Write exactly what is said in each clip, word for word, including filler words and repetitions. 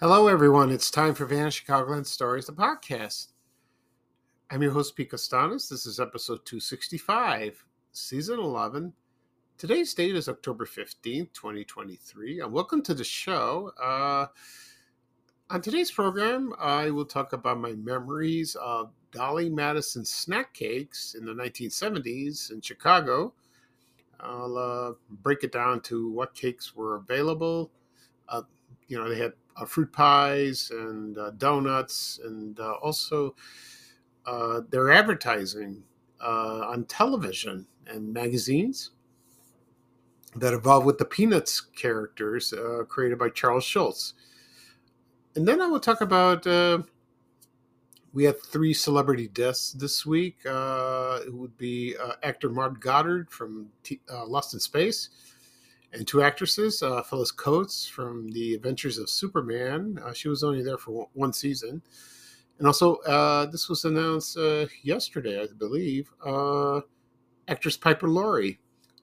Hello, everyone. It's time for Vanish Chicago Land Stories, the podcast. I'm your host, Pete Kastanes. This is episode two sixty-five, season eleven. Today's date is October fifteenth, twenty twenty-three. And welcome to the show. Uh, on today's program, I will talk about my memories of Dolly Madison snack cakes in the nineteen seventies in Chicago. I'll uh, break it down to what cakes were available. Uh, you know, they had Uh, fruit pies and uh, donuts, and uh, also uh, their advertising uh, on television and magazines that evolved with the Peanuts characters uh, created by Charles Schulz. And then I will talk about, uh, we have three celebrity deaths this week. Uh, it would be uh, actor Mark Goddard from T- uh, Lost in Space, and two actresses, uh, Phyllis Coates from The Adventures of Superman. Uh, she was only there for w- one season. And also, uh, this was announced uh, yesterday, I believe, uh, actress Piper Laurie.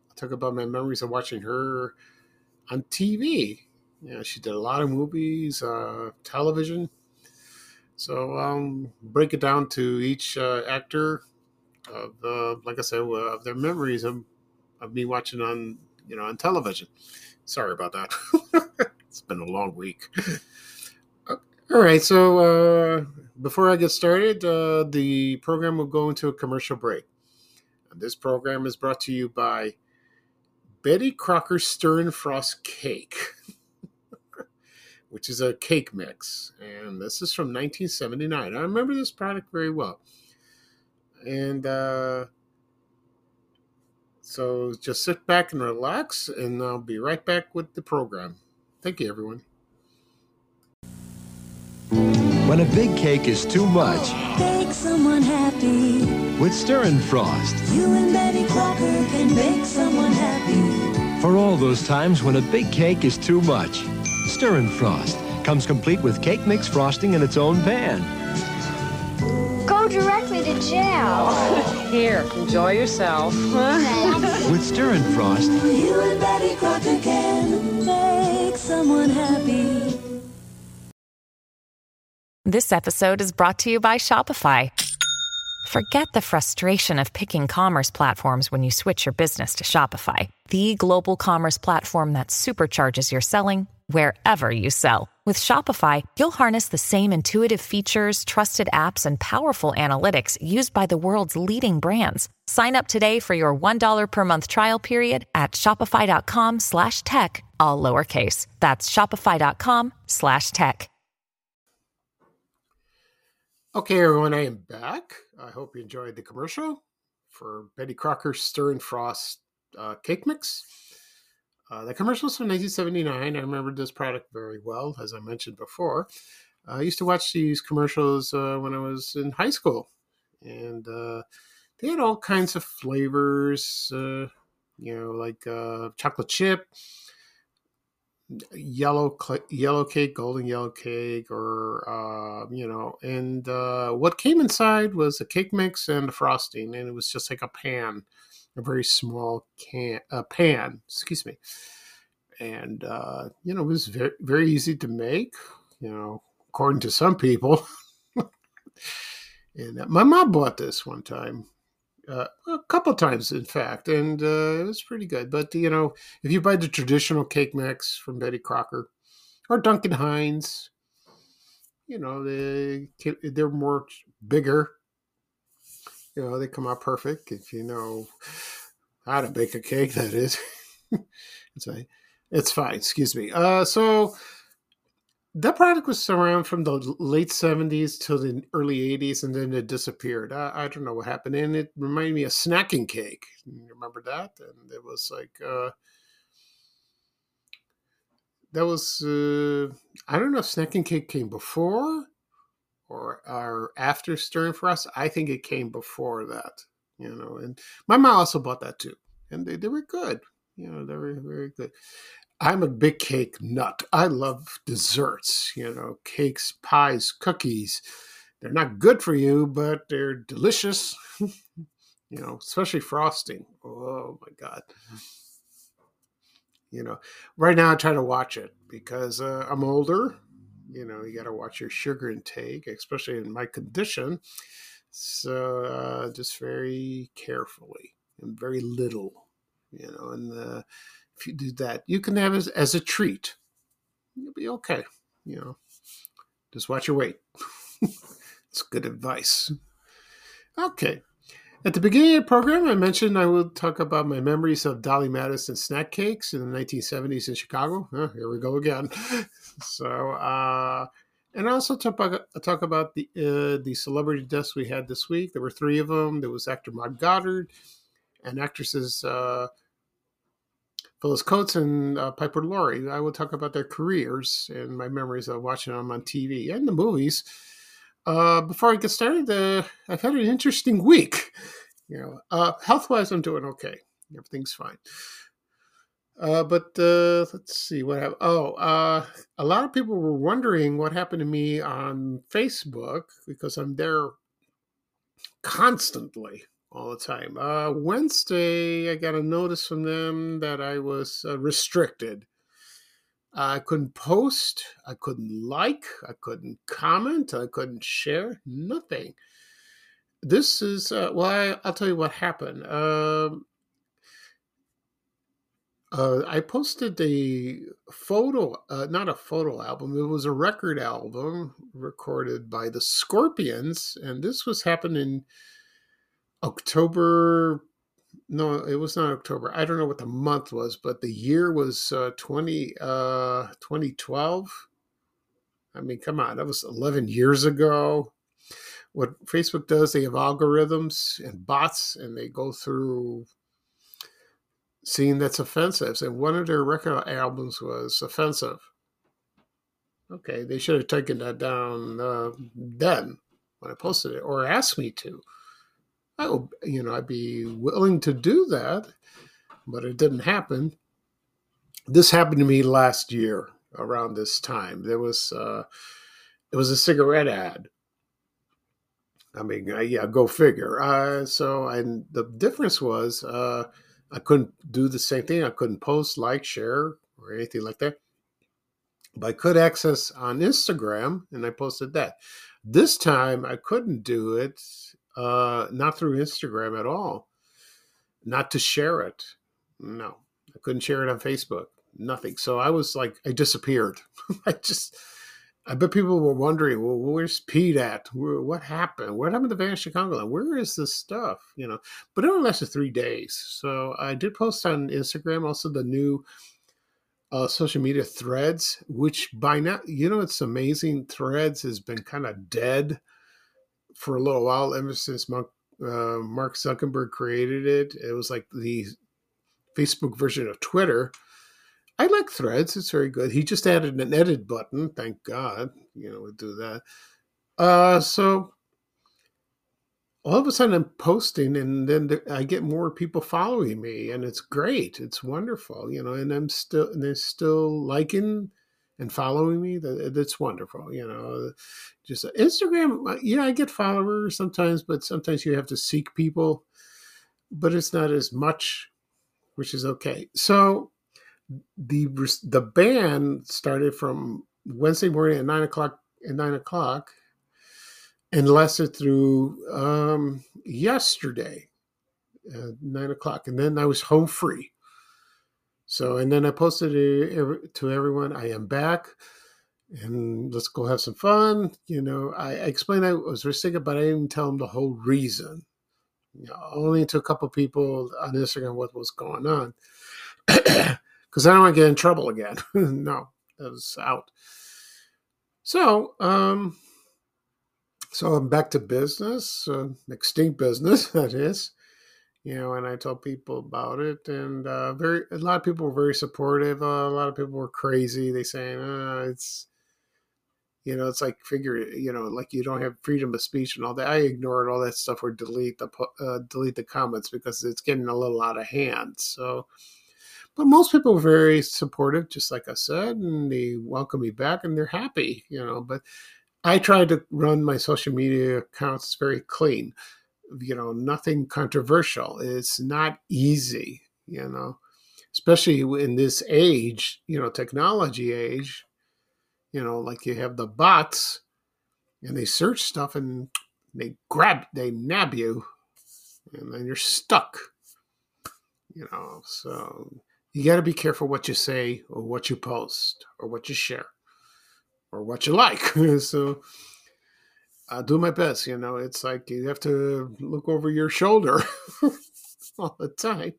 I'll talk about my memories of watching her on T V. You know, she did a lot of movies, uh, television. So um, break it down to each uh, actor, of, uh, like I said, uh, of their memories of, of me watching on you know, on television. Sorry about that. It's been a long week. All right. So uh, before I get started, uh, the program will go into a commercial break. And this program is brought to you by Betty Crocker Stern Frost Cake, which is a cake mix. And this is from nineteen seventy-nine. I remember this product very well. And, uh, So just sit back and relax, and I'll be right back with the program. Thank you, everyone. When a big cake is too much, make someone happy. With Stir and Frost, you and Betty Crocker can make someone happy. For all those times when a big cake is too much, Stir and Frost comes complete with cake mix frosting in its own pan. Go directly to jail. Here, enjoy yourself. With Stir and Frost, you and Betty Crocker can make someone happy. This episode is brought to you by Shopify. Forget the frustration of picking commerce platforms when you switch your business to Shopify, the global commerce platform that supercharges your selling wherever you sell. With Shopify, you'll harness the same intuitive features, trusted apps, and powerful analytics used by the world's leading brands. Sign up today for your one dollar per month trial period at shopify.com slash tech, all lowercase. That's shopify.com slash tech. Okay, everyone, I am back. I hope you enjoyed the commercial for Betty Crocker's Stir and Frost uh, Cake Mix. Uh, the commercial was from nineteen seventy-nine. I remember this product very well, as I mentioned before. Uh, I used to watch these commercials uh, when I was in high school. And uh, they had all kinds of flavors, uh, you know, like uh, chocolate chip, yellow cl- yellow cake, golden yellow cake, or, uh, you know. And uh, what came inside was a cake mix and the frosting, and it was just like a pan. A very small can, uh, pan, excuse me. And, uh, you know, it was very, very easy to make, you know, according to some people. And uh, my mom bought this one time, uh, a couple times, in fact, and uh, it was pretty good. But, you know, if you buy the traditional cake mix from Betty Crocker or Duncan Hines, you know, they, they're more bigger. You know, they come out perfect if you know how to bake a cake, that is. it's, fine. it's fine, excuse me. Uh, so that product was around from the late seventies till the early eighties, and then it disappeared. I, I don't know what happened. And it reminded me of snacking cake. You remember that? And it was like, uh, that was, uh, I don't know if Snack and Cake came before or, or after Stern for Us. I think it came before that, you know, and my mom also bought that too. And they, they were good. You know, they were very good. I'm a big cake nut. I love desserts, you know, cakes, pies, cookies. They're not good for you, but they're delicious, you know, especially frosting. Oh, my God. You know, right now I try to watch it because uh, I'm older. You know, you got to watch your sugar intake, especially in my condition. So uh, just very carefully and very little, you know, and uh, if you do that, you can have it as, as a treat. You'll be okay, you know. Just watch your weight. It's good advice. Okay. At the beginning of the program, I mentioned I will talk about my memories of Dolly Madison snack cakes in the nineteen seventies in Chicago. Oh, here we go again. So, uh, and I also talk about, talk about the uh, the celebrity deaths we had this week. There were three of them. There was actor Mark Goddard and actresses uh, Phyllis Coates and uh, Piper Laurie. I will talk about their careers and my memories of watching them on T V and the movies. Uh, before I get started, uh, I've had an interesting week. You know, uh, health-wise, I'm doing okay. Everything's fine. Uh, but uh, let's see what happened. Oh, uh, a lot of people were wondering what happened to me on Facebook because I'm there constantly all the time. Uh, Wednesday, I got a notice from them that I was uh, restricted. I couldn't post, I couldn't like, I couldn't comment, I couldn't share, nothing. This is, uh, well, I, I'll tell you what happened. Um, uh, I posted a photo, uh, not a photo album, it was a record album recorded by the Scorpions, and this was happening in October. No, it was not October. I don't know what the month was, but the year was uh, twenty, uh, twenty twelve. I mean, come on, that was eleven years ago. What Facebook does, they have algorithms and bots, and they go through seeing that's offensive. And one of their record albums was offensive. Okay, they should have taken that down uh, then when I posted it, or asked me to. I would, you know, I'd be willing to do that, but it didn't happen. This happened to me last year around this time. There was, uh, it was a cigarette ad. I mean, I, yeah, go figure. Uh, so, and the difference was uh, I couldn't do the same thing. I couldn't post, like, share, or anything like that. But I could access on Instagram, and I posted that. This time, I couldn't do it. Uh, not through Instagram at all. Not to share it. No, I couldn't share it on Facebook. Nothing. So I was like, I disappeared. I just, I bet people were wondering, well, where's Pete at? Where, what happened? What happened to Vanish Chicago Land? Where is this stuff? You know, but it only lasted three days. So I did post on Instagram, also the new uh, social media Threads, which by now, you know, it's amazing. Threads has been kind of dead for a little while, ever since Mark, uh, Mark Zuckerberg created it. It was like the Facebook version of Twitter. I like Threads. It's very good. He just added an edit button. Thank God. You know, we do that. Uh, so all of a sudden I'm posting, and then there, I get more people following me, and it's great. It's wonderful, you know, and I'm still, and they're still liking and following me. That's wonderful. You know, just Instagram, yeah, I get followers sometimes, but sometimes you have to seek people, but it's not as much, which is okay. So the the ban started from Wednesday morning at nine o'clock at nine o'clock and lasted through um, yesterday at nine o'clock. And then I was home free. So, and then I posted to everyone, I am back, and let's go have some fun. You know, I explained I was restricted, but I didn't tell them the whole reason. You know, only to a couple people on Instagram what was going on. Because I don't want to get in trouble again. No, that was out. So, um, so I'm back to business, uh, extinct business, that is. you know, and I told people about it, and uh, very a lot of people were very supportive. Uh, a lot of people were crazy. They saying, oh, it's, you know, it's like figure, you know, like you don't have freedom of speech and all that. I ignored all that stuff or delete the uh, delete the comments because it's getting a little out of hand. So, but most people were very supportive, just like I said, and they welcome me back and they're happy, you know. But I try to run my social media accounts very clean, you know, nothing controversial. It's not easy, you know, especially in this age, you know, technology age, you know, like you have the bots and they search stuff and they grab, they nab you and then you're stuck, you know, so you got to be careful what you say or what you post or what you share or what you like. So I do my best, you know. It's like you have to look over your shoulder all the time.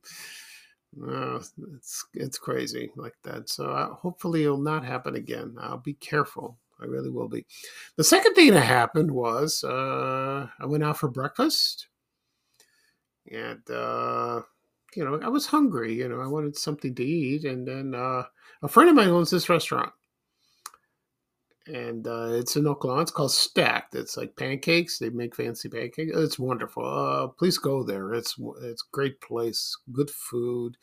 Oh, it's it's crazy like that. So I, hopefully it'll not happen again. I'll be careful. I really will be. The second thing that happened was uh, I went out for breakfast. And, uh, you know, I was hungry. You know, I wanted something to eat. And then uh, a friend of mine owns this restaurant. And uh, it's in Oklahoma. It's called Stacked. It's like pancakes. They make fancy pancakes. It's wonderful. Uh, please go there. It's it's a great place. Good food.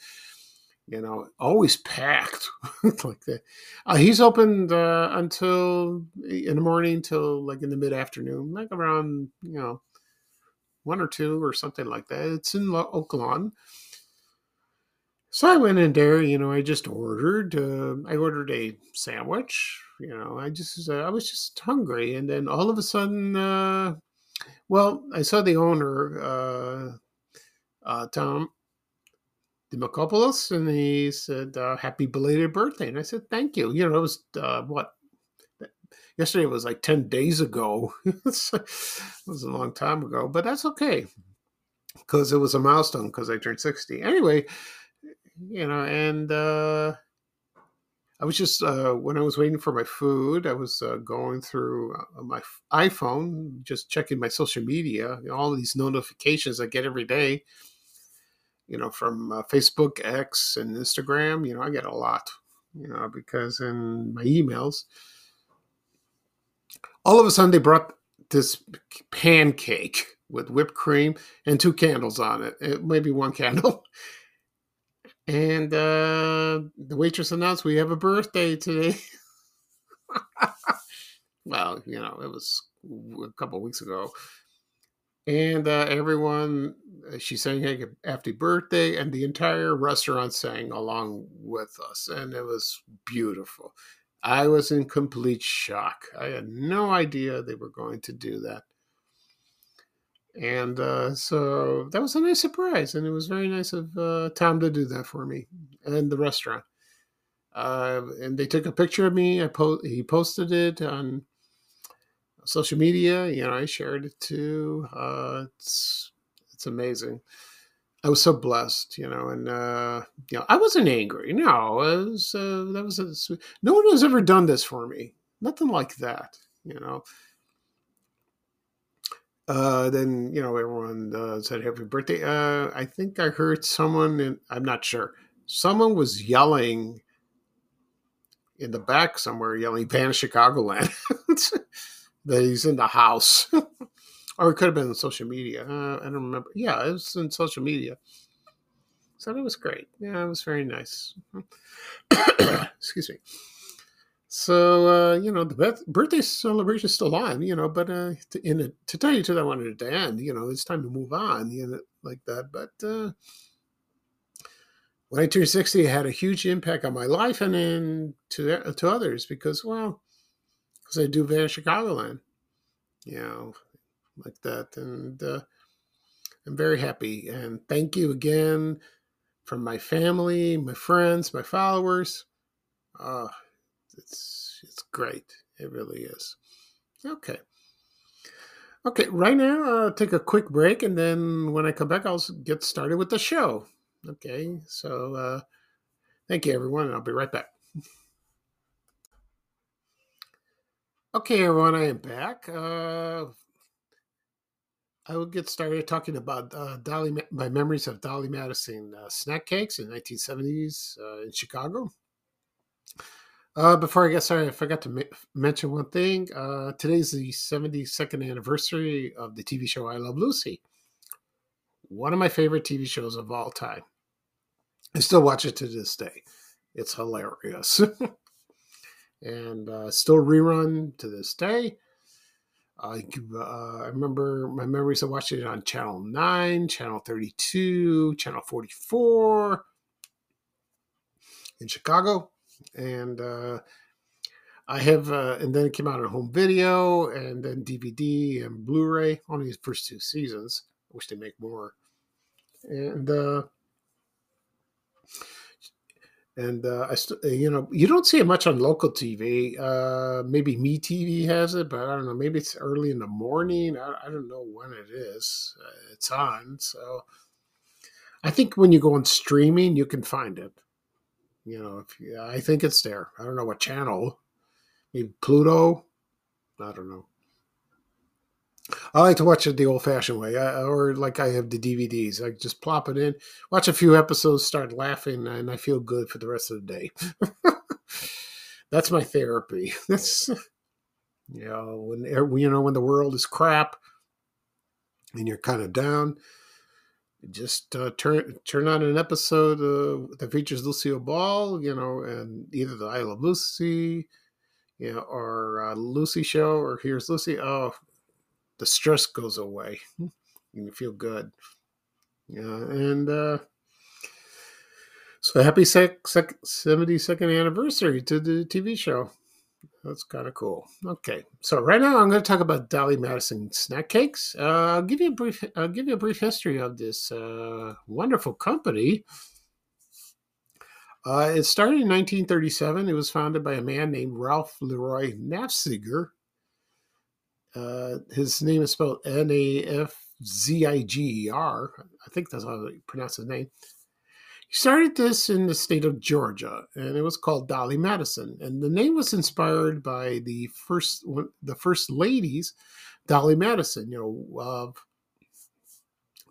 You know, always packed like that. Uh, he's open uh, until in the morning till like in the mid afternoon, like around you know one or two or something like that. It's in Oklahoma. So I went in there, you know, I just ordered, uh, I ordered a sandwich, you know, I just, uh, I was just hungry. And then all of a sudden, uh, well, I saw the owner, uh, uh, Tom Demokopoulos, and he said, uh, happy belated birthday. And I said, thank you. You know, it was, uh, what, yesterday was like ten days ago. It was a long time ago, but that's okay. Because it was a milestone because I turned sixty. Anyway, you know, and uh, I was just, uh, when I was waiting for my food, I was uh, going through my iPhone, just checking my social media, you know, all these notifications I get every day, you know, from uh, Facebook, X, and Instagram. You know, I get a lot, you know, because in my emails, all of a sudden they brought this pancake with whipped cream and two candles on it, it maybe one candle. And uh, the waitress announced we have a birthday today. Well, you know, it was a couple of weeks ago. And uh, everyone, she sang happy birthday, and the entire restaurant sang along with us. And it was beautiful. I was in complete shock. I had no idea they were going to do that. And uh, so that was a nice surprise, and it was very nice of uh, Tom to do that for me and the restaurant. Uh, and they took a picture of me. I po- he posted it on social media. You know, I shared it too. Uh, it's it's amazing. I was so blessed, you know. And uh, you know, I wasn't angry. No, it was uh, that was a sweet... no one has ever done this for me. Nothing like that, you know. Uh, then, you know, everyone uh, said happy birthday. Uh, I think I heard someone, in, I'm not sure, someone was yelling in the back somewhere, yelling Vanish Chicago Land that he's in the house. Or it could have been on social media. Uh, I don't remember. Yeah, it was in social media. So that was great. Yeah, it was very nice. Excuse me. So, uh, you know, the birthday celebration is still on, you know, but uh, to, in a, to tell you to that one at the end, you know, it's time to move on, you know, like that. But uh, when I turned sixty, it had a huge impact on my life and then to, to others because, well, because I do Vanish Chicagoland, you know, like that. And uh, I'm very happy. And thank you again from my family, my friends, my followers. Uh It's it's great. It really is. Okay. Okay, right now I'll take a quick break, and then when I come back, I'll get started with the show. Okay, so uh, thank you, everyone, and I'll be right back. Okay, everyone, I am back. Uh, I will get started talking about uh, Dolly, my memories of Dolly Madison uh, snack cakes in the nineteen seventies uh, in Chicago. Uh, before I get started, I forgot to m- mention one thing. Uh, today's the seventy-second anniversary of the T V show I Love Lucy, one of my favorite T V shows of all time. I still watch it to this day. It's hilarious. And uh, still rerun to this day. I, uh, I remember my memories of watching it on Channel nine, Channel thirty-two, Channel forty-four in Chicago. And uh, I have, uh, and then it came out on home video and then D V D and Blu-ray, only these first two seasons. I wish they make more. And, uh, and uh, I, st- you know, you don't see it much on local T V. Uh, maybe MeTV has it, but I don't know. Maybe it's early in the morning. I, I don't know when it is. Uh, it's on. So I think when you go on streaming, you can find it. You know, if you, I think it's there. I don't know what channel. Maybe Pluto? I don't know. I like to watch it the old-fashioned way, I, or like I have the D V Ds. I just plop it in, watch a few episodes, start laughing, and I feel good for the rest of the day. That's my therapy. That's, you know, when you know when the world is crap and you're kind of down, just uh, turn turn on an episode uh, that features Lucille Ball, you know, and either the I Love Lucy, you know, or uh, Lucy Show, or Here's Lucy. Oh. The stress goes away. You can feel good. Yeah, and uh, so happy sec- sec- seventy-second anniversary to the T V show. That's kind of cool. Okay, so right now I'm going to talk about Dolly Madison snack cakes. Uh, I'll give you a brief. I'll give you a brief history of this uh, wonderful company. Uh, it started in nineteen thirty-seven. It was founded by a man named Ralph Leroy Nafziger. Uh, his name is spelled N A F Z I G E R. I think that's how you pronounce his name. He started this in the state of Georgia, and it was called Dolly Madison. And the name was inspired by the first the first ladies, Dolly Madison, you know, uh,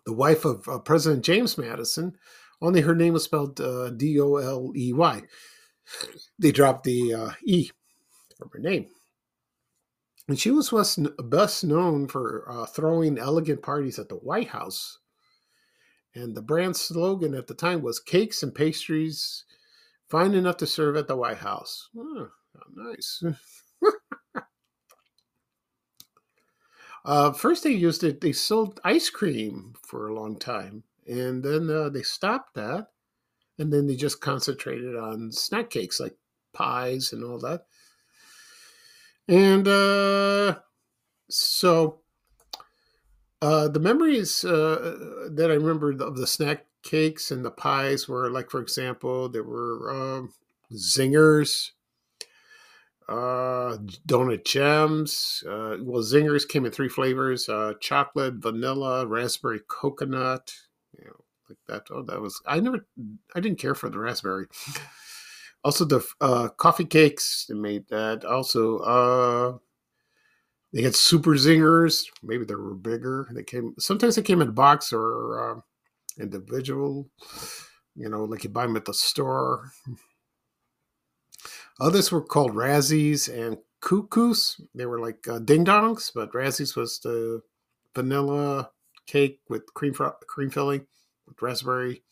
the wife of uh, President James Madison, only her name was spelled uh, D O L E Y. They dropped the uh, E from her name. And she was best known for uh, throwing elegant parties at the White House. And the brand slogan at the time was cakes and pastries fine enough to serve at the White House. Oh, nice. uh, first they used it, they sold ice cream for a long time. And then uh, they stopped that. And then they just concentrated on snack cakes like pies and all that. And uh, so uh, the memories uh, that I remembered of the snack cakes and the pies were, like, for example, there were um, zingers, uh, donut gems. Uh, well, zingers came in three flavors, uh, chocolate, vanilla, raspberry, coconut, you know, like that. Oh, that was, I never, I didn't care for the raspberry. Also, the uh, coffee cakes, they made that. Also, uh, they had super zingers. Maybe they were bigger. They came. Sometimes they came in a box or uh, individual, you know, like you buy them at the store. Others were called Razzies and Cuckoos. They were like uh, ding-dongs, but Razzies was the vanilla cake with cream fr- cream filling with raspberry.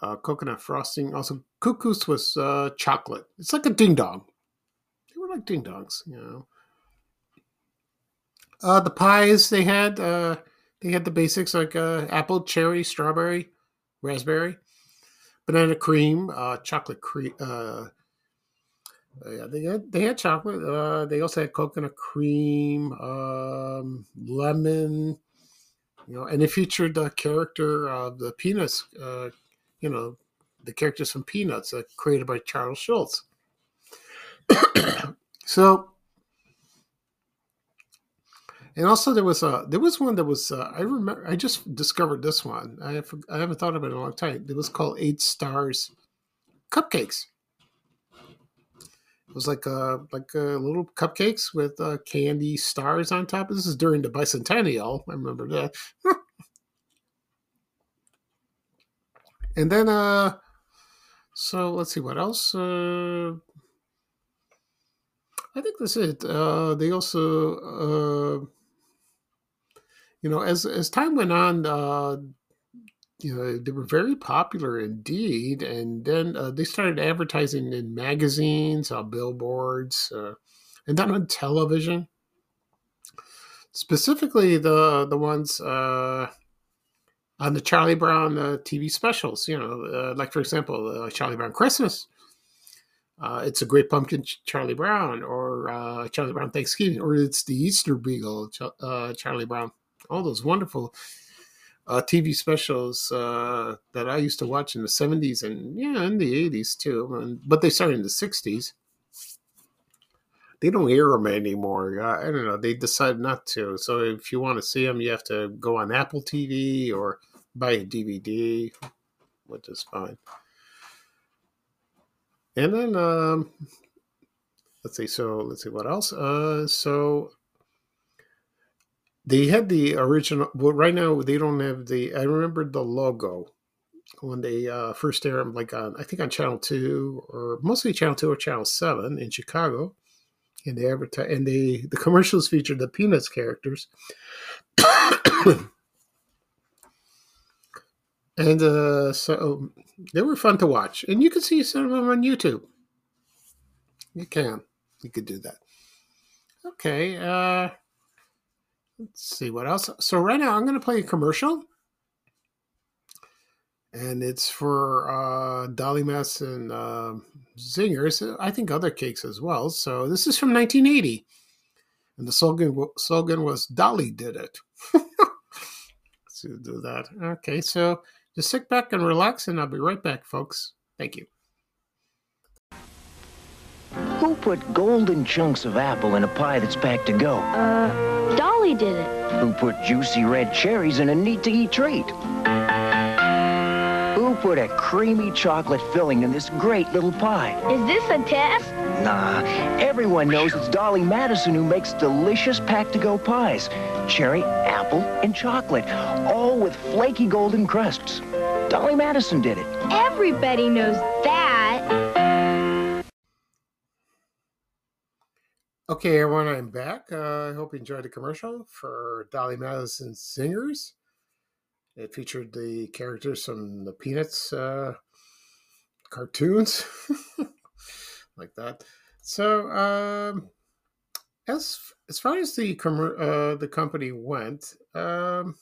Uh, coconut frosting. Also, Cuckoos was uh, chocolate. It's like a ding-dong. They were like ding-dongs, you know. Uh, the pies they had, uh, they had the basics like uh, apple, cherry, strawberry, raspberry, banana cream, uh, chocolate cream. Uh, yeah, they had, they had chocolate. Uh, they also had coconut cream, um, lemon, you know, and it featured the character of the Peanuts uh you know, the characters from Peanuts, uh, created by Charles Schulz. So, and also there was a there was one that was uh, I remember I just discovered this one. I have, I haven't thought of it in a long time. It was called Eight Stars Cupcakes. It was like uh, like uh, little cupcakes with uh, candy stars on top. This is during the bicentennial. I remember that. And then, uh, so let's see what else. Uh, I think that's it. Uh, they also, uh, you know, as as time went on, uh, you know, they were very popular indeed. And then uh, they started advertising in magazines, on billboards, uh, and then on television. Specifically, the the ones. Uh, On the Charlie Brown uh, T V specials, you know, uh, like, for example, uh, Charlie Brown Christmas. Uh, it's a Great Pumpkin, Ch- Charlie Brown, or uh, Charlie Brown Thanksgiving, or it's the Easter Beagle, Ch- uh, Charlie Brown. All those wonderful uh, T V specials uh, that I used to watch in the seventies and, yeah, in the eighties, too. And, but they started in the sixties. They don't air them anymore. I don't know. They decided not to. So if you want to see them, you have to go on Apple T V or buy a D V D, which is fine. And then, um, let's see. So let's see what else. Uh, so they had the original. Well, right now they don't have the. I remember the logo when they uh, first aired them, like on I think on Channel Two or mostly Channel Two or Channel Seven in Chicago. And they advertise, and they the commercials featured the Peanuts characters, and uh, so they were fun to watch. And you can see some of them on YouTube. You can, you could do that. Okay, uh, let's see what else. So right now, I'm going to play a commercial, and it's for uh, Dolly Madison. Uh, Zingers, I think other cakes as well. So this is from nineteen eighty. And the slogan, slogan was, Dolly did it. So do that. Okay, so just sit back and relax, and I'll be right back, folks. Thank you. Who put golden chunks of apple in a pie that's packed to go? Uh, Dolly did it. Who put juicy red cherries in a neat-to-eat treat? Put a creamy chocolate filling in this great little pie. Is this a test? Nah, everyone knows it's Dolly Madison who makes delicious pack-to-go pies. Cherry, apple, and chocolate, all with flaky golden crusts. Dolly Madison did it. Everybody knows that. Okay, everyone, I'm back. Uh, I hope you enjoyed the commercial for Dolly Madison's Singers. It featured the characters from the Peanuts uh, cartoons, like that. So, um, as as far as the uh, the company went, um,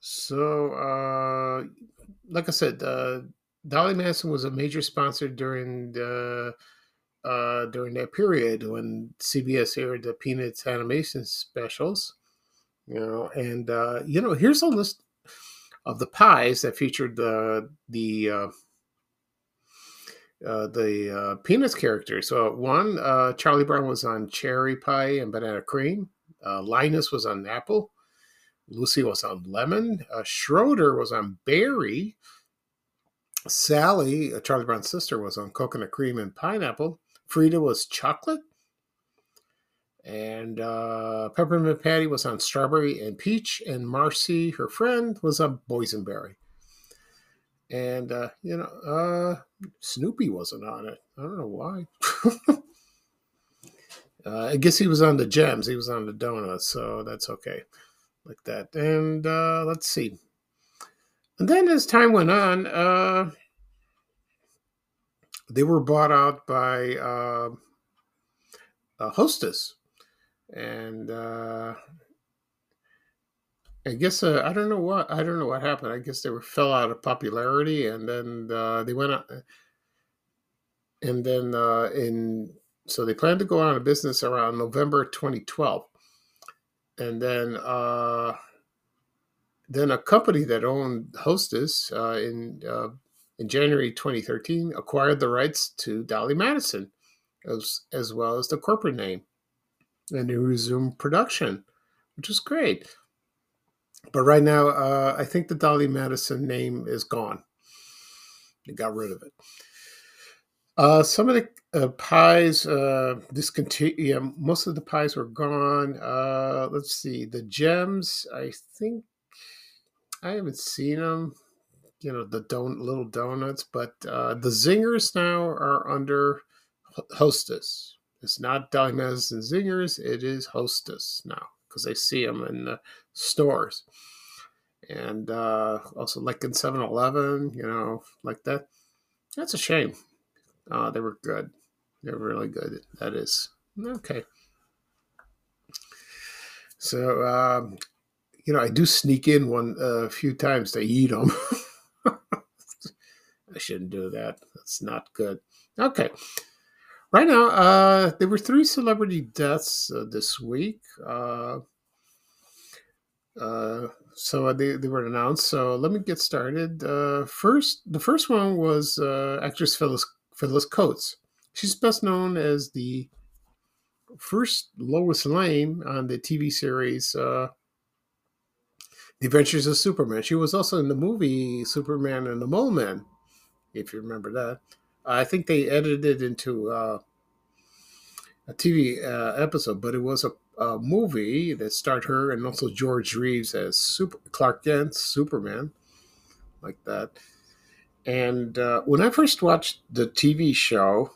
so uh, like I said, uh, Dolly Madison was a major sponsor during the uh, during that period when C B S aired the Peanuts animation specials. You know, and, uh, you know, here's a list of the pies that featured the, the, uh, uh, the, uh, Peanuts character. So one, uh, Charlie Brown was on cherry pie and banana cream. Uh, Linus was on apple. Lucy was on lemon. Uh, Schroeder was on berry. Sally, uh, Charlie Brown's sister, was on coconut cream and pineapple. Frida was chocolate. And uh, Peppermint Patty was on strawberry and peach, and Marcy, her friend, was on boysenberry. And, uh, you know, uh, Snoopy wasn't on it. I don't know why. uh, I guess he was on the gems. He was on the donuts, so that's okay. Like that. And uh, let's see. And then as time went on, uh, they were bought out by uh, uh, Hostess. And uh, I guess uh, I don't know what I don't know what happened. I guess they were fell out of popularity, and then uh, they went out. And then uh, in so they planned to go out of business around November twenty twelve. And then uh, then a company that owned Hostess uh, in uh, in January twenty thirteen acquired the rights to Dolly Madison, as as well as the corporate name. And they resumed production, which is great. But right now, uh, I think the Dolly Madison name is gone. They got rid of it. Uh, some of the uh, pies uh, discontinued. Yeah, most of the pies were gone. Uh, let's see. The gems, I think I haven't seen them. You know, the don- little donuts. But uh, the zingers now are under Hostess. It's not Dolly Madison zingers. It is Hostess now because I see them in the stores. And uh, also like in seven eleven, you know, like that. That's a shame. Uh, they were good. They were really good. That is. Okay. So, um, you know, I do sneak in one a uh, few times to eat them. I shouldn't do that. That's not good. Okay. Right now, uh, there were three celebrity deaths uh, this week. Uh, uh, so they, they were announced. So let me get started. Uh, first, the first one was uh, actress Phyllis Phyllis Coates. She's best known as the first Lois Lane on the T V series uh, The Adventures of Superman. She was also in the movie Superman and the Mole Man, if you remember that. I think they edited it into uh, a T V uh, episode, but it was a, a movie that starred her and also George Reeves as Super, Clark Kent, Superman, like that. And uh, when I first watched the T V show,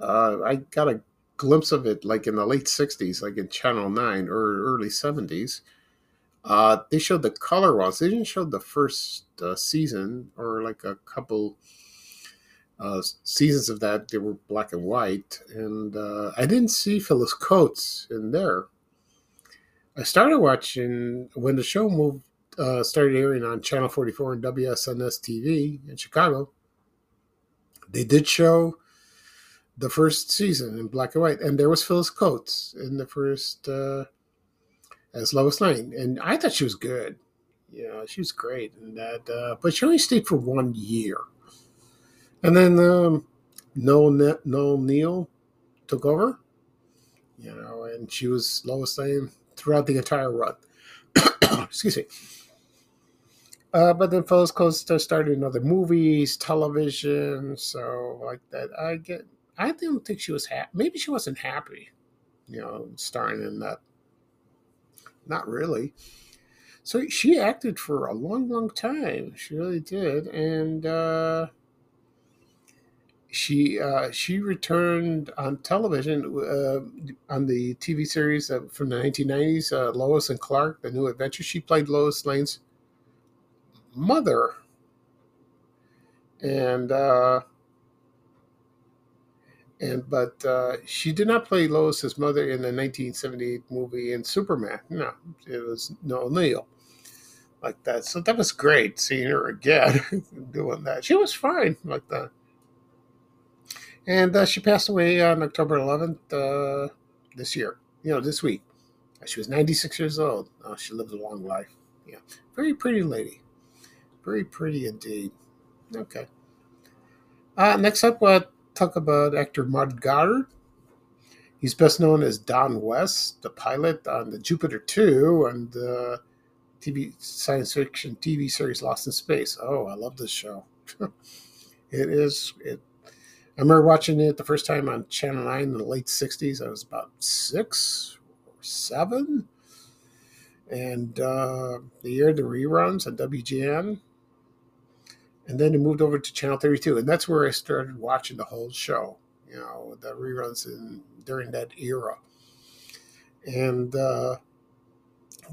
uh, I got a glimpse of it like in the late sixties, like in Channel nine or early seventies. Uh, they showed the color ones. They didn't show the first uh, season or like a couple uh, seasons of that. They were black and white. And uh, I didn't see Phyllis Coates in there. I started watching when the show moved. Uh, started airing on Channel forty-four and W S N S T V in Chicago. They did show the first season in black and white, and there was Phyllis Coates in the first uh, as Lois Lane, and I thought she was good. Yeah, she was great in that, uh, but she only stayed for one year, and then um, Noel Noel Neill took over. You know, and she was Lois Lane throughout the entire run. Excuse me. Uh, but then Phyllis Coates started in other movies, television, so like that. I get. I don't think she was happy. Maybe she wasn't happy, you know, starring in that. Not really. So she acted for a long, long time. She really did, and uh, she uh, she returned on television uh, on the T V series from the nineteen nineties, uh, Lois and Clark: The New Adventure. She played Lois Lane's mother, and uh and but uh she did not play Lois's mother in the nineteen seventy-eight movie in Superman. No, it was Noel Neill, like that. So that was great seeing her again doing that. She was fine like that, and uh, she passed away on October eleventh uh this year, you know, this week. She was ninety-six years old. Oh, she lived a long life. Yeah, very pretty lady. Very pretty indeed. Okay. Uh, next up, we'll talk about actor Mark Goddard. He's best known as Don West, the pilot on the Jupiter two and the uh, T V science fiction T V series Lost in Space. Oh, I love this show. It is. It, I remember watching it the first time on Channel nine in the late sixties. I was about six or seven. And uh, they aired the reruns on W G N. And then it moved over to Channel thirty-two, and that's where I started watching the whole show, you know, the reruns in, during that era. And uh,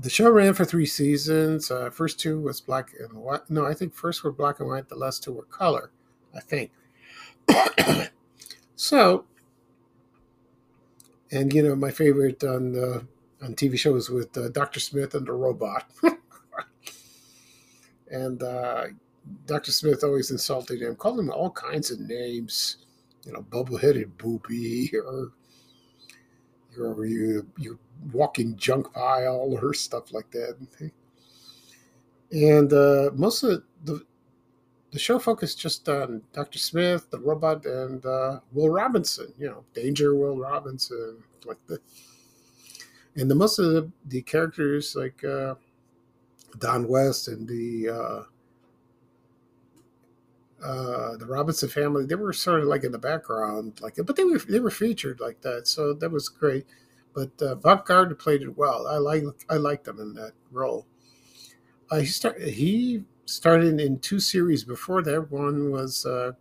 the show ran for three seasons. Uh, first two was black and white. No, I think first were black and white. The last two were color, I think. So, and, you know, my favorite on the on T V shows with uh, Doctor Smith and the robot. And uh, Doctor Smith always insulted him, called him all kinds of names, you know, bubble-headed booby, or your you, you walking junk pile, or stuff like that. And uh, most of the the show focused just on Doctor Smith, the robot, and uh, Will Robinson, you know, Danger Will Robinson, like the. And the most of the, the characters, like uh, Don West and the uh, uh, the Robinson family, they were sort of like in the background, like, but they were they were featured like that, so that was great. But uh, Mark Goddard played it well. I like I liked him in that role. Uh, he start he started in two series before that. One was uh,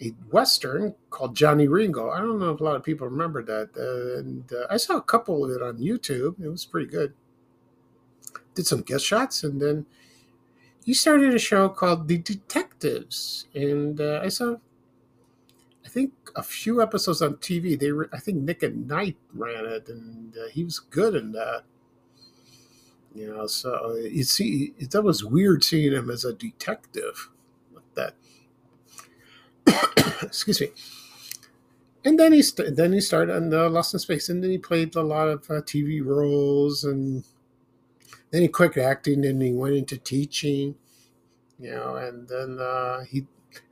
a western called Johnny Ringo. I don't know if a lot of people remember that, uh, and uh, I saw a couple of it on YouTube. It was pretty good. Did some guest shots, and then he started a show called The Detectives, and uh, I saw, I think, a few episodes on T V. They were, I think, Nick at Night ran it, and uh, he was good in that. You know, so you see, that was weird seeing him as a detective like that. Excuse me. And then he st- then he started on uh, Lost in Space, and then he played a lot of uh, T V roles, and then he quit acting and he went into teaching, you know, and then uh, he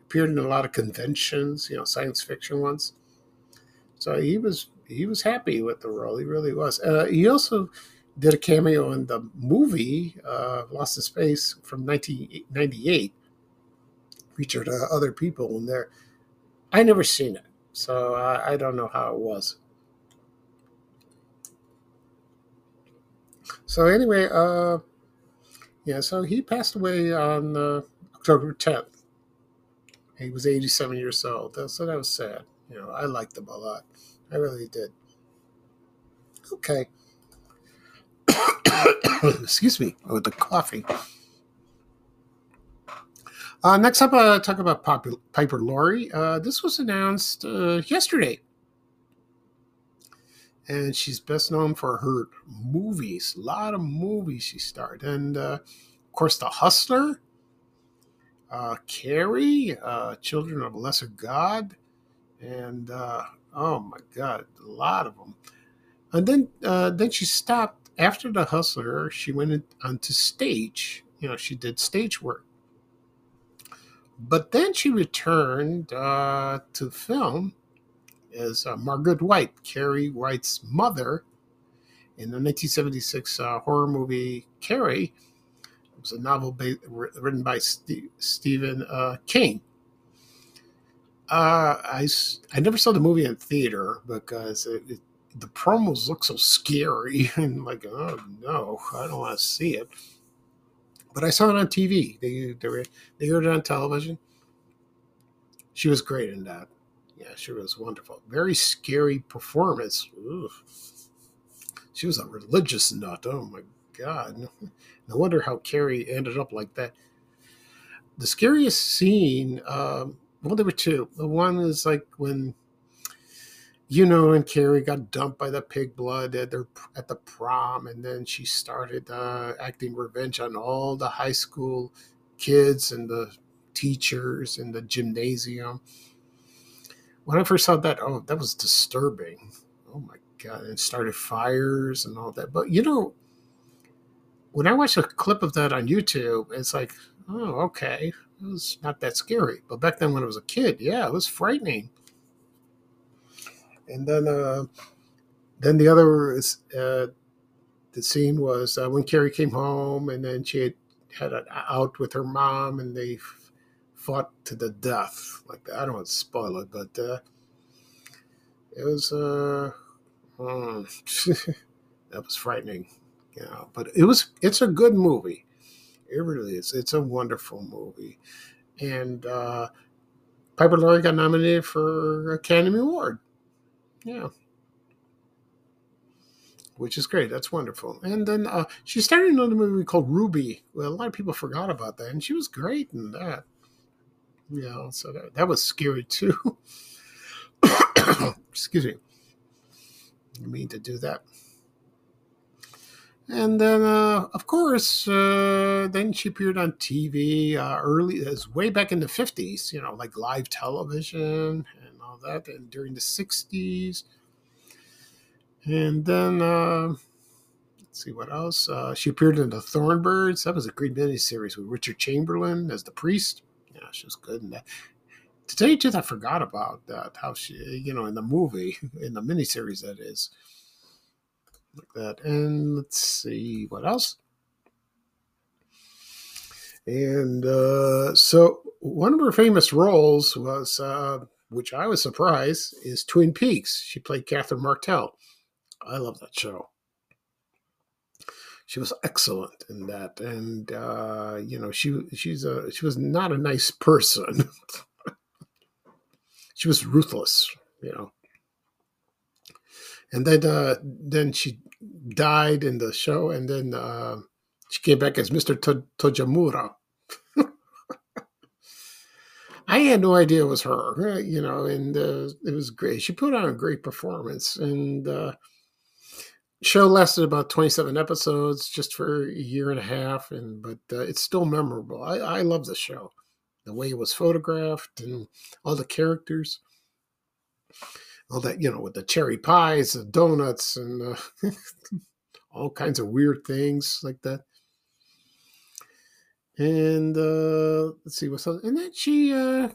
appeared in a lot of conventions, you know, science fiction ones. So he was he was happy with the role. He really was. Uh, he also did a cameo in the movie uh, Lost in Space from nineteen ninety-eight. Featured uh, other people in there. I never seen it, so uh, I don't know how it was. So anyway, uh, yeah, so he passed away on uh, October tenth. He was eighty-seven years old, so that was sad. You know, I liked him a lot. I really did. Okay. Excuse me, with the coffee. Uh, next up, uh, talk about Popul- Piper Laurie. Uh, this was announced uh, yesterday. And she's best known for her movies, a lot of movies she starred. And, uh, of course, The Hustler, uh, Carrie, uh, Children of a Lesser God, and, uh, oh, my God, a lot of them. And then uh, then she stopped. After The Hustler, she went onto stage. You know, she did stage work. But then she returned uh, to film as uh, Margaret White, Carrie White's mother, in the nineteen seventy-six uh, horror movie Carrie. It was a novel ba- written by St- Stephen uh, King. Uh, I, I never saw the movie in theater because it, it, the promos look so scary. And like, oh, no, I don't want to see it. But I saw it on T V. They, they, were, they aired it on television. She was great in that. Yeah, she was wonderful. Very scary performance. Ooh. She was a religious nut. Oh, my God. No wonder how Carrie ended up like that. The scariest scene, um, well, there were two. The one is like when, you know, and Carrie got dumped by the pig blood at, their, at the prom, and then she started uh, acting revenge on all the high school kids and the teachers and the gymnasium. When I first saw that, oh, that was disturbing. Oh, my God. And started fires and all that. But, you know, when I watched a clip of that on YouTube, it's like, oh, okay. It was not that scary. But back then when I was a kid, yeah, it was frightening. And then uh, then the other uh, the scene was uh, when Carrie came home, and then she had, had an out with her mom, and they fought to the death like that. I don't want to spoil it, but uh, it was uh, um, that was frightening, you know. But it was it's a good movie. It really is. It's a wonderful movie, and uh, Piper Laurie got nominated for Academy Award. Yeah, which is great. That's wonderful. And then uh, she started another movie called Ruby. Well, a lot of people forgot about that, and she was great in that. Yeah, you know, so that, that was scary too. Excuse me. I mean to do that. And then, uh, of course, uh, then she appeared on T V uh, early, as way back in the fifties, you know, like live television and all that, and during the sixties. And then, uh, let's see what else. Uh, she appeared in The Thornbirds. That was a great miniseries with Richard Chamberlain as the priest. Yeah, she was good in that. To tell you the truth, I forgot about that. How she, you know, in the movie, in the miniseries, that is, like that. And let's see what else. And uh, so one of her famous roles was, uh, which I was surprised, is Twin Peaks. She played Catherine Martell. I love that show. She was excellent in that. And, uh, you know, she she's a, she was not a nice person. She was ruthless, you know. And then uh, then she died in the show, and then uh, she came back as Mister To- Tojimura. I had no idea it was her, you know, and uh, it was great. She put on a great performance, and uh, show lasted about twenty-seven episodes, just for a year and a half, and but uh, it's still memorable. I, I love the show, the way it was photographed, and all the characters. All that, you know, with the cherry pies, the donuts, and uh, all kinds of weird things like that. And uh, let's see what's else. And then she uh,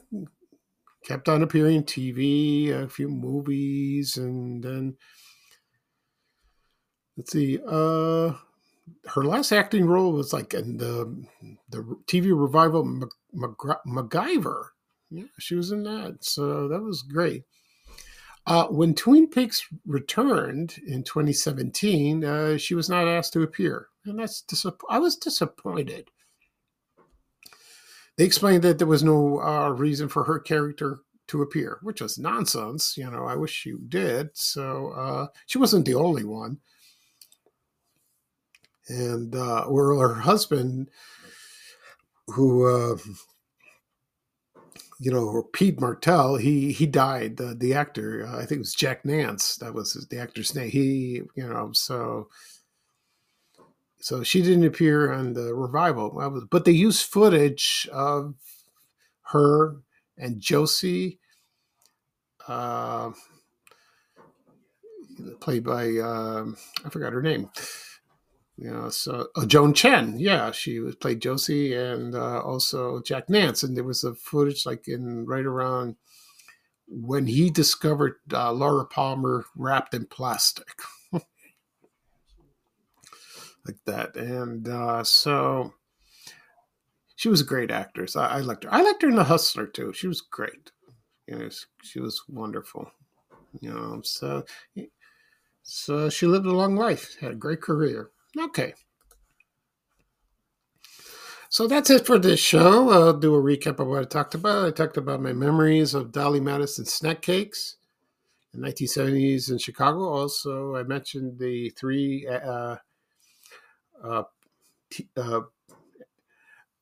kept on appearing on T V, a few movies, and then let's see. Uh, her last acting role was like in the the T V revival Mac- Mac- MacGyver. Yeah, she was in that, so that was great. Uh, when Twin Peaks returned in twenty seventeen, uh, she was not asked to appear, and that's disapp- I was disappointed. They explained that there was no uh, reason for her character to appear, which was nonsense. You know, I wish she did. So uh, she wasn't the only one, and uh, or her husband, who. Uh, You know, Pete Martell, he he died. The, the actor, uh, I think it was Jack Nance. That was his, the actor's name. He, you know, so so she didn't appear on the revival. I was, but they used footage of her and Josie, uh, played by um, I forgot her name. You know, so oh, Joan Chen, yeah, she was played Josie, and uh, also Jack Nance, and there was a footage like in right around when he discovered uh, Laura Palmer wrapped in plastic, like that, and uh, so she was a great actress. I, I liked her. I liked her in The Hustler too. She was great. You know, she was wonderful. You know, so so she lived a long life, had a great career. Okay. So that's it for this show. I'll do a recap of what I talked about. I talked about my memories of Dolly Madison snack cakes in the nineteen seventies in Chicago. Also, I mentioned the three uh, uh, uh,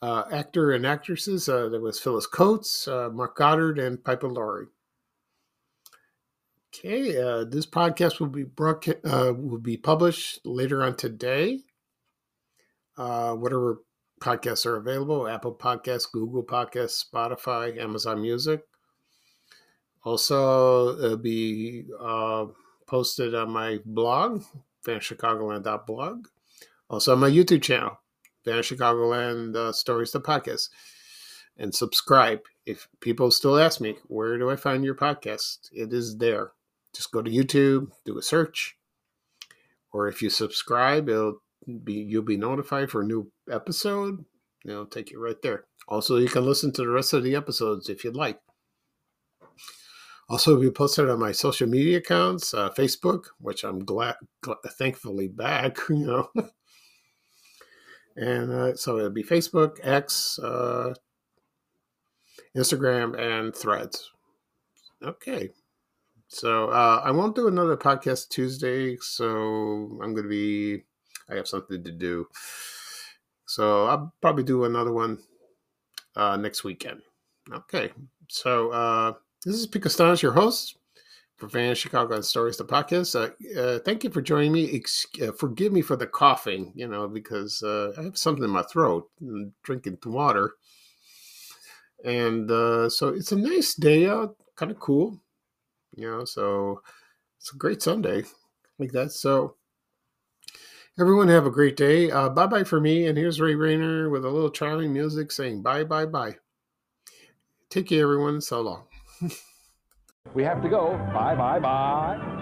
uh, actor and actresses. Uh, there was Phyllis Coates, uh, Mark Goddard, and Piper Laurie. Okay, uh, this podcast will be broadca- uh, will be published later on today. Uh, whatever podcasts are available, Apple Podcasts, Google Podcasts, Spotify, Amazon Music. Also, it'll be uh, posted on my blog, vanish chicago land dot blog. Also on my YouTube channel, Vanish Chicago Land uh, Stories, the podcast. And subscribe. If people still ask me, where do I find your podcast? It is there. Just go to YouTube, do a search, or if you subscribe, it'll be you'll be notified for a new episode. It'll take you right there. Also, you can listen to the rest of the episodes if you'd like. Also, we posted on my social media accounts, uh, Facebook, which I'm glad, glad thankfully back. You know, and uh, so it'll be Facebook, X, uh, Instagram, and Threads. Okay. So uh, I won't do another podcast Tuesday, so I'm going to be, I have something to do. So I'll probably do another one uh, next weekend. Okay. So uh, this is Pete Kastanes, your host for Vanish Chicago and Stories, the podcast. Uh, uh, thank you for joining me. Ex- uh, forgive me for the coughing, you know, because uh, I have something in my throat and drinking water. And uh, so it's a nice day out, kind of cool, you know, so it's a great Sunday like that. So everyone have a great day. Uh, bye-bye for me. And here's Ray Rayner with a little charming music saying bye, bye, bye. Take care, everyone. So long. We have to go. Bye, bye, bye.